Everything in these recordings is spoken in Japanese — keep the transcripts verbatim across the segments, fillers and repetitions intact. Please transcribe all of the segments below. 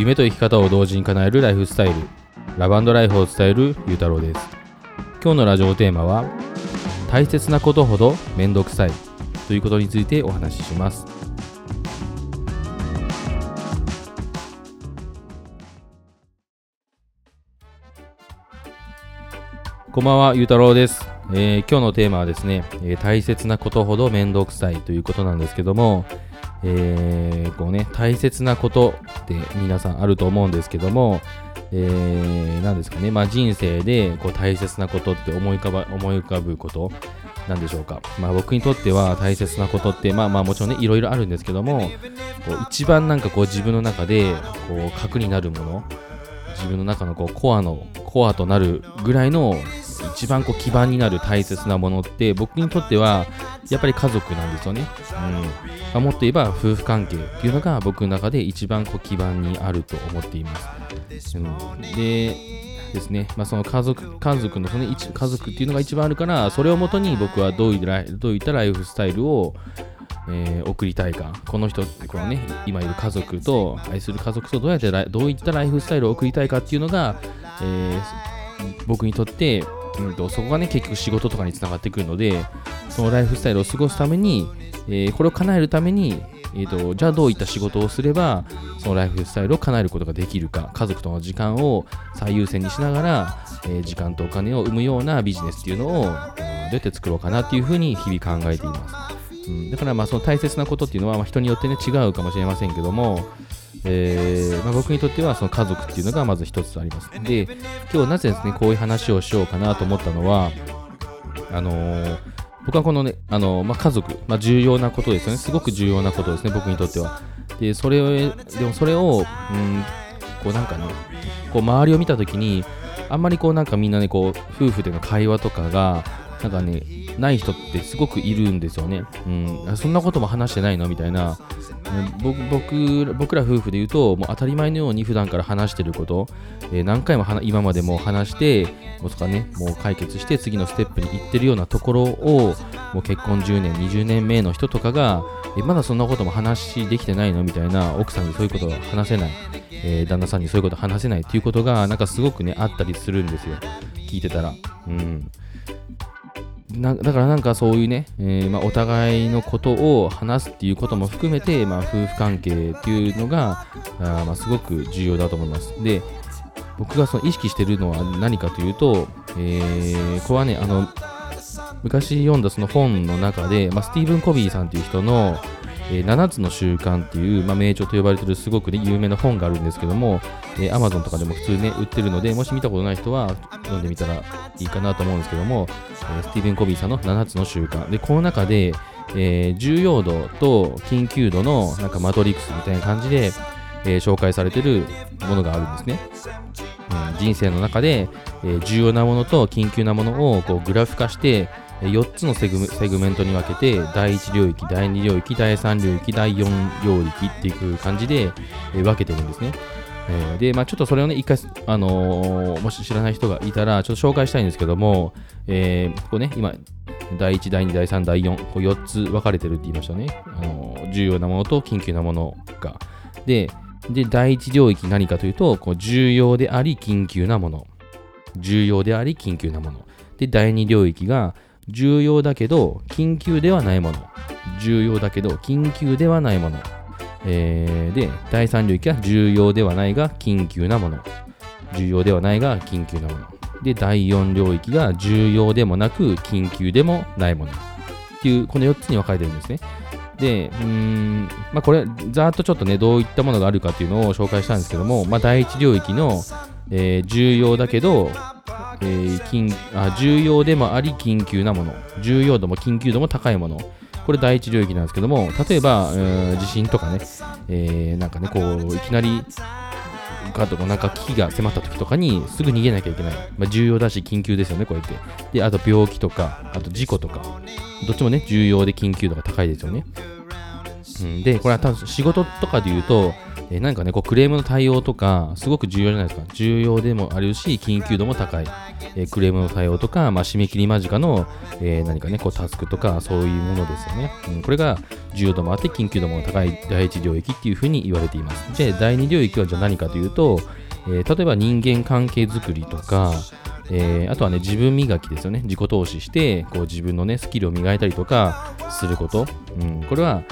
夢と生き方を同時に叶えるライフスタイル、ラブ&ライフを伝えるゆうたろうです。今日のラジオテーマは、大切なことほどめんどくさいということについてお話しします。こんばんは、ゆうたろうです。えー、今日のテーマはですね、えー、大切なことほどめんどくさいということなんですけども、えー、こうね、大切なことって皆さんあると思うんですけども、えー、なんですかね、まあ人生でこう大切なことって思い浮かば、思い浮かぶことなんでしょうか。まあ僕にとっては大切なことって、まあまあもちろんね、いろいろあるんですけども、こう一番なんかこう自分の中でこう核になるもの、自分の中のこうコアのコアとなるぐらいの一番こう基盤になる大切なものって、僕にとってはやっぱり家族なんですよね。うん、もっと言えば夫婦関係っていうのが僕の中で一番こう基盤にあると思っています。うん、でですね、まあ、その家族家族のその一家族っていうのが一番あるから、それをもとに僕はどういったどういったライフスタイルをえー、送りたいか、この人このね今いる家族と愛する家族とどうやってどういったライフスタイルを送りたいかっていうのが、えー、僕にとって、うん、とそこがね結局仕事とかにつながってくるので、そのライフスタイルを過ごすために、えー、これを叶えるために、えー、とじゃあどういった仕事をすればそのライフスタイルを叶えることができるか、家族との時間を最優先にしながら、えー、時間とお金を生むようなビジネスっていうのをどうやって作ろうかなっていうふうに日々考えています。だからまあその大切なことっていうのは人によってね違うかもしれませんけども、えーまあ、僕にとってはその家族っていうのがまず一つあります。で、今日なぜですねこういう話をしようかなと思ったのは、あのー、僕はこのね、あのーまあ、家族、まあ、重要なことですよね。すごく重要なことですね、僕にとっては。で、それをでもそれを、うん、こうなんかねこう周りを見たときに、あんまりこうなんかみんなねこう夫婦での会話とかがなんかねない人ってすごくいるんですよね。うん、そんなことも話してないのみたいな、僕、僕、僕ら夫婦で言うともう当たり前のように普段から話してること、えー、何回も今までも話してもう、とかね、もう解決して次のステップに行ってるようなところを、もう結婚じゅうねんにじゅうねんめの人とかが、えー、まだそんなことも話できてないのみたいな、奥さんにそういうことを話せない、えー、旦那さんにそういうことを話せないっていうことがなんかすごくねあったりするんですよ、聞いてたら。うんなだからなんかそういうね、えーまあ、お互いのことを話すっていうことも含めて、まあ、夫婦関係っていうのがあ、まあ、すごく重要だと思います。で、僕がその意識してるのは何かというと、えー、これはねあの昔読んだその本の中で、まあ、スティーブン・コビーさんっていう人のえー、ななつの習慣っていう、まあ、名著と呼ばれているすごく、ね、有名な本があるんですけども、えー、Amazon とかでも普通に、ね、売ってるので、もし見たことない人は読んでみたらいいかなと思うんですけども、えー、スティーブン・コビーさんのななつの習慣で、この中で、えー、重要度と緊急度のなんかマトリックスみたいな感じで、えー、紹介されてるものがあるんですね。うん、人生の中で、えー、重要なものと緊急なものをこうグラフ化してよっつのセグメ、セグメントに分けて、だいいち領域、だいに領域、だいさん領域、だいよん領域っていう感じで分けてるんですね。えー、で、まあちょっとそれをね、一回、あのー、もし知らない人がいたら、ちょっと紹介したいんですけども、えー、ここね、今、だいいち、だいに、だいさん、だいよん、こうよっつ分かれてるって言いましたね。あのー、重要なものと緊急なものが。で、で、だいいち領域何かというと、こう重要であり緊急なもの。重要であり緊急なもの。で、だいに領域が、重要だけど緊急ではないもの、重要だけど緊急ではないもの、えー、でだいさん領域は重要ではないが緊急なもの、重要ではないが緊急なもので、だいよん領域が重要でもなく緊急でもないものっていう、このよっつに分かれてるんですね。で、うーん、まあ、これざーっとちょっとねどういったものがあるかっていうのを紹介したんですけども、まあ、だいいち領域の、えー、重要だけどえー、緊あ重要でもあり緊急なもの、重要度も緊急度も高いもの、これだいいち領域なんですけども、例えば、えー、地震とかね、えー、なんかねこういきなりガとかなんか危機が迫った時とかにすぐ逃げなきゃいけない、まあ、重要だし緊急ですよね、こうやって。で、あと病気とか、あと事故とか、どっちもね重要で緊急度が高いですよね。うん、でこれは多分仕事とかで言うと、えー、なんかねこうクレームの対応とかすごく重要じゃないですか。重要でもあるし緊急度も高い、えー、クレームの対応とか、まあ、締め切り間近の、えー、何かねこうタスクとかそういうものですよね、うん、これが重要度もあって緊急度も高いだいいち領域っていうふうに言われています。でだいに領域はじゃあ何かというと、えー、例えば人間関係づくりとか、えー、あとはね自分磨きですよね。自己投資してこう自分のねスキルを磨いたりとかすること、うん、これは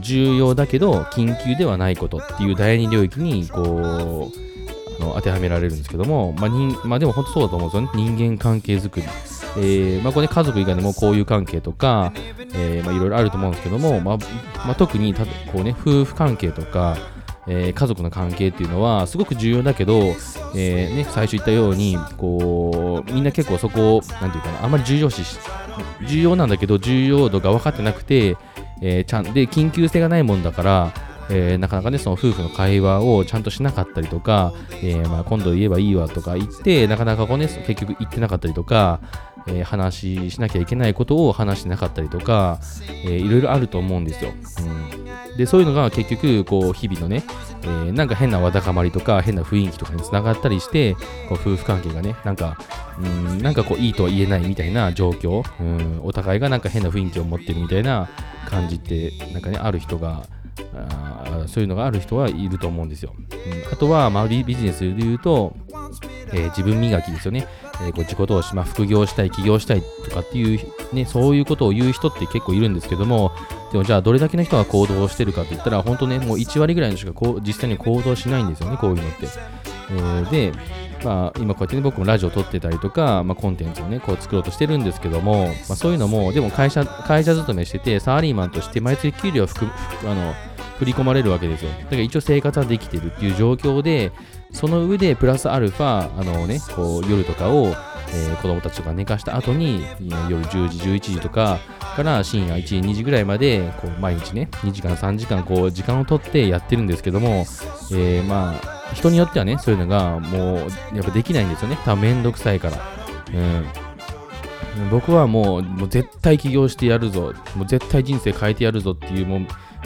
重要だけど緊急ではないことっていうだいに領域にこうの当てはめられるんですけども、まあ人まあ、でも本当そうだと思うんですよね。人間関係づくり、えーまあこれね、家族以外でも交友関係とか、えーまあ、いろいろあると思うんですけども、まあまあ、特にたこう、ね、夫婦関係とか、えー、家族の関係っていうのはすごく重要だけど、えーね、最初言ったようにこうみんな結構そこをなんていうかなあんまり重要視し重要なんだけど重要度が分かってなくて、えー、ちゃんで緊急性がないもんだからえー、なかなかねその夫婦の会話をちゃんとしなかったりとか、えーまあ、今度言えばいいわとか言ってなかなかこうね結局言ってなかったりとか、えー、話しなきゃいけないことを話してなかったりとか、えー、いろいろあると思うんですよ、うん、でそういうのが結局こう日々のね、えー、なんか変なわだかまりとか変な雰囲気とかにつながったりしてこう夫婦関係がねなんかうんなんかこういいとは言えないみたいな状況、うん、お互いがなんか変な雰囲気を持ってるみたいな感じってなんかねある人があそういうのがある人はいると思うんですよ、うん、あとは、まあ、ビジネスでいうと、えー、自分磨きですよね、えー、こう自己投資、まあ、副業したい起業したいとかっていう、ね、そういうことを言う人って結構いるんですけどもでもじゃあどれだけの人が行動してるかって言ったら本当ねもういち割ぐらいの人がこう実際に行動しないんですよねこういうのって、えー、で、まあ、今こうやって、ね、僕もラジオ撮ってたりとか、まあ、コンテンツをねこう作ろうとしてるんですけども、まあ、そういうのもでも会社、会社勤めしててサラリーマンとして毎月給料を含むあの振り込まれるわけですよ。だから一応生活はできてるっていう状況で、その上でプラスアルファ、あのね、こう夜とかを、えー、子供たちとか寝かした後に夜じゅうじ、じゅういちじとかから深夜いちじ、にじぐらいまでこう毎日ね、にじかん、さんじかんこう時間を取ってやってるんですけども、えー、まあ人によってはね、そういうのがもうやっぱできないんですよね。多分めんどくさいから。うん僕はもう、もう絶対起業してやるぞ、もう絶対人生変えてやるぞっていう、もう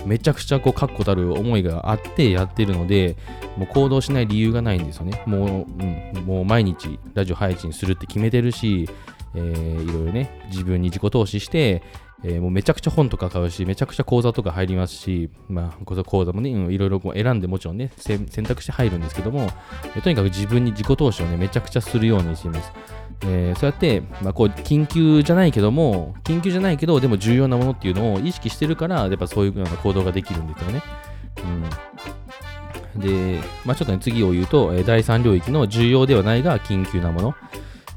めちゃくちゃこう確固たる思いがあってやってるので、もう行動しない理由がないんですよね。もう、うん、もう毎日ラジオ配信するって決めてるし、えー、いろいろね、自分に自己投資して、えー、もうめちゃくちゃ本とか買うし、めちゃくちゃ講座とか入りますし、まあ、講座もね、いろいろこう選んでもちろんね、選択して入るんですけども、えー、とにかく自分に自己投資をね、めちゃくちゃするようにしています。えー、そうやって、まあ、こう緊急じゃないけども緊急じゃないけどでも重要なものっていうのを意識してるからやっぱそういうような行動ができるんですよね、うん、で、まあ、ちょっとね次を言うとだいさん領域の重要ではないが緊急なもの、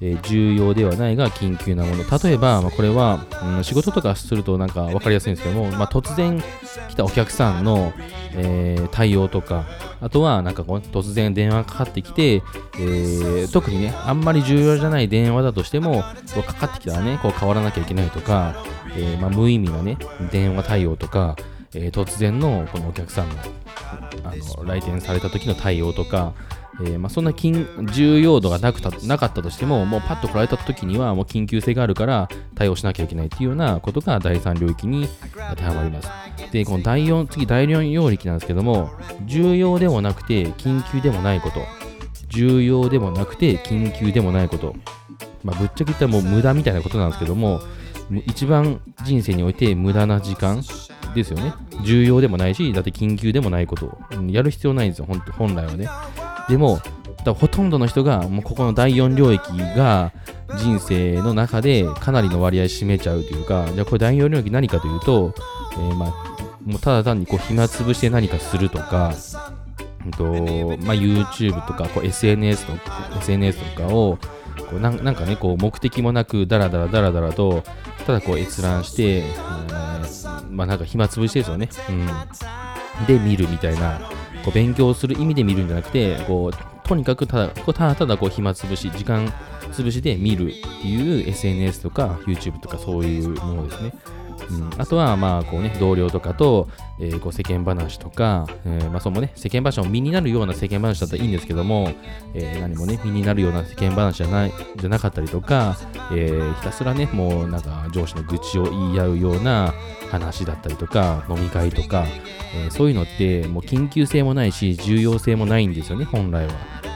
えー、重要ではないが緊急なもの例えば、まあ、これは、うん、仕事とかするとなんか分かりやすいんですけども、まあ、突然来たお客さんの、えー、対応とかあとはなんかこう突然電話がかかってきて、えー、特にねあんまり重要じゃない電話だとしてもかかってきたらねこう変わらなきゃいけないとか、えーまあ、無意味なね電話対応とか、えー、突然のこのお客さんの、あの来店された時の対応とか、えーまあ、そんな緊重要度がなくたなかったとしてももうパッと来られた時にはもう緊急性があるから対応しなきゃいけないっていうようなことがだいさん領域に当てはまります。でこのだいよん次だいよん領域なんですけども重要でもなくて緊急でもないこと重要でもなくて緊急でもないこと、まあ、ぶっちゃけ言ったらもう無駄みたいなことなんですけども一番人生において無駄な時間ですよね。重要でもないしだって緊急でもないことをやる必要ないんですよ 本, 本来はねでもほとんどの人がもうここのだいよん領域が人生の中でかなりの割合占めちゃうというかじゃあこれだいよん領域何かというと、えーまあ、もうただ単にこう暇つぶして何かするとか、えっとまあ、YouTube とかこう エスエヌエス とか エスエヌエス とかをこう な, なんかねこう目的もなくダラダラダラダラとただこう閲覧して、えー、まあなんか暇つぶしてですよね、うん、で見るみたいなこう勉強する意味で見るんじゃなくてこうとにかくただこうただただこう暇つぶし時間つぶしで見るっていう エスエヌエス とか YouTube とかそういうものですね、うん、あとはまあこうね同僚とかと、えー、こう世間話とか、えー、まあそのね世間話も身になるような世間話だったらいいんですけども、えー、何もね身になるような世間話じゃないじゃなかったりとか、えー、ひたすらねもうなんか上司の愚痴を言い合うような話だったりとか飲み会とか、えー、そういうのってもう緊急性もないし重要性もないんですよね本来は。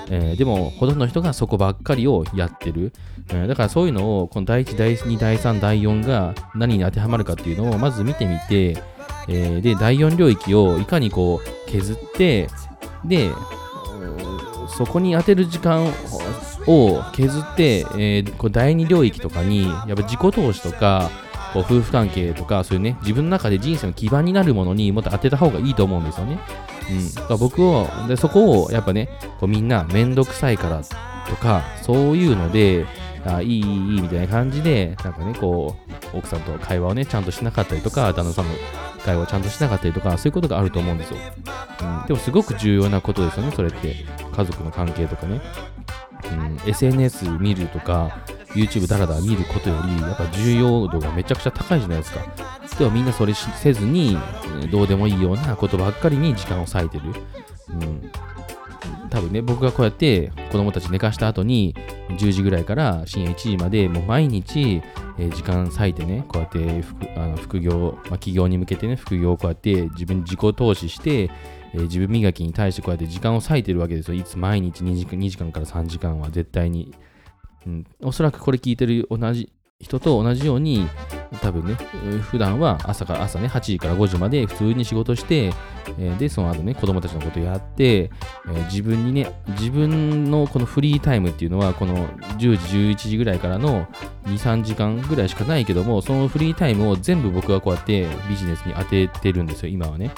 えー、でもほとんどの人がそこばっかりをやってる、えー、だからそういうのをこのだいいち、だいに、だいさん、だいよんが何に当てはまるかっていうのをまず見てみて、えー、でだいよん領域をいかにこう削って、でそこに当てる時間を削って、えー、こうだいに領域とかにやっぱ自己投資とかこう夫婦関係とかそういうね、自分の中で人生の基盤になるものにもっと当てた方がいいと思うんですよね。うん、だから僕をでそこをやっぱね、こうみんなめんどくさいからとかそういうので、あ、いいいいいいみたいな感じでなんかね、こう奥さんと会話をねちゃんとしなかったりとか、旦那さんの会話をちゃんとしなかったりとか、そういうことがあると思うんですよ。うん、でもすごく重要なことですよね、それって。家族の関係とかね、うん、エスエヌエス 見るとか YouTube だらだら見ることよりやっぱ重要度がめちゃくちゃ高いじゃないですか。でもみんなそれせずにどうでもいいようなことばっかりに時間を割いてる。うん、多分ね、僕がこうやって子供たち寝かした後にじゅうじぐらいから深夜いちじまでもう毎日時間割いてね、こうやって副、あの副業、まあ、企業に向けてね副業をこうやって自分自己投資して自分磨きに対してこうやって時間を割いてるわけですよ。いつ毎日にじかんからさんじかんは絶対に、うん、おそらくこれ聞いてる同じ人と同じように多分ね、普段は朝から朝ねはちじからごじまで普通に仕事して、えー、でその後ね子供たちのことやって、えー、自分にね自分のこのフリータイムっていうのはこのじゅうじじゅういちじぐらいからの に,さん 時間ぐらいしかないけども、そのフリータイムを全部僕はこうやってビジネスに当ててるんですよ、今はね。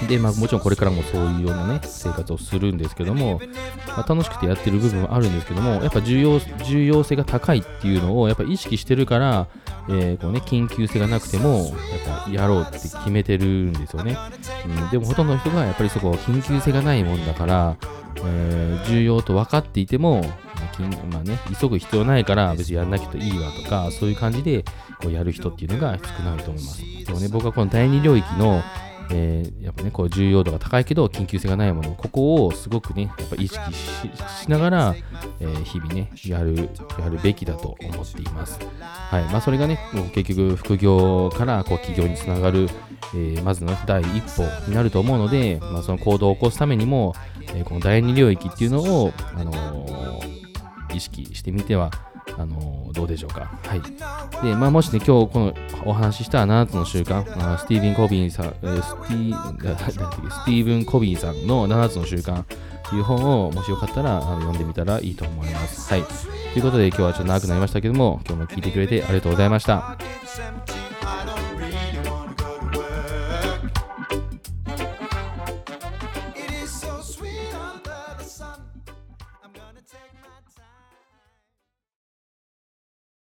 うん、でまあもちろんこれからもそういうようなね生活をするんですけども、まあ、楽しくてやってる部分はあるんですけども、やっぱ重要重要性が高いっていうのをやっぱ意識してるから、えーこうね、緊急性がなくてもやっぱやろうって決めてるんですよね。うん、でもほとんどの人がやっぱりそこは緊急性がないもんだから、えー、重要と分かっていても、まあね、急ぐ必要ないから別にやんなきゃいいわとか、そういう感じでこうやる人っていうのが少ないと思います。でもね、僕はこのだいに領域の、えー、やっぱねこう重要度が高いけど緊急性がないもの、ここをすごくねやっぱ意識 し, しながら、えー、日々ねやるやるべきだと思っています。はい、まあ、それがねもう結局副業からこう起業につながる、えー、まずの第一歩になると思うので、まあ、その行動を起こすためにも、えー、このだいに領域っていうのをあのー意識してみてはあのー、どうでしょうか。はい。で、まあ、もしね今日このお話ししたななつの習慣、スティーブン・コビンさん、えー、スティー、スティーブン・コビンさんのななつの習慣という本をもしよかったらあの読んでみたらいいと思います。はい。ということで今日はちょっと長くなりましたけども、今日も聞いてくれてありがとうございました。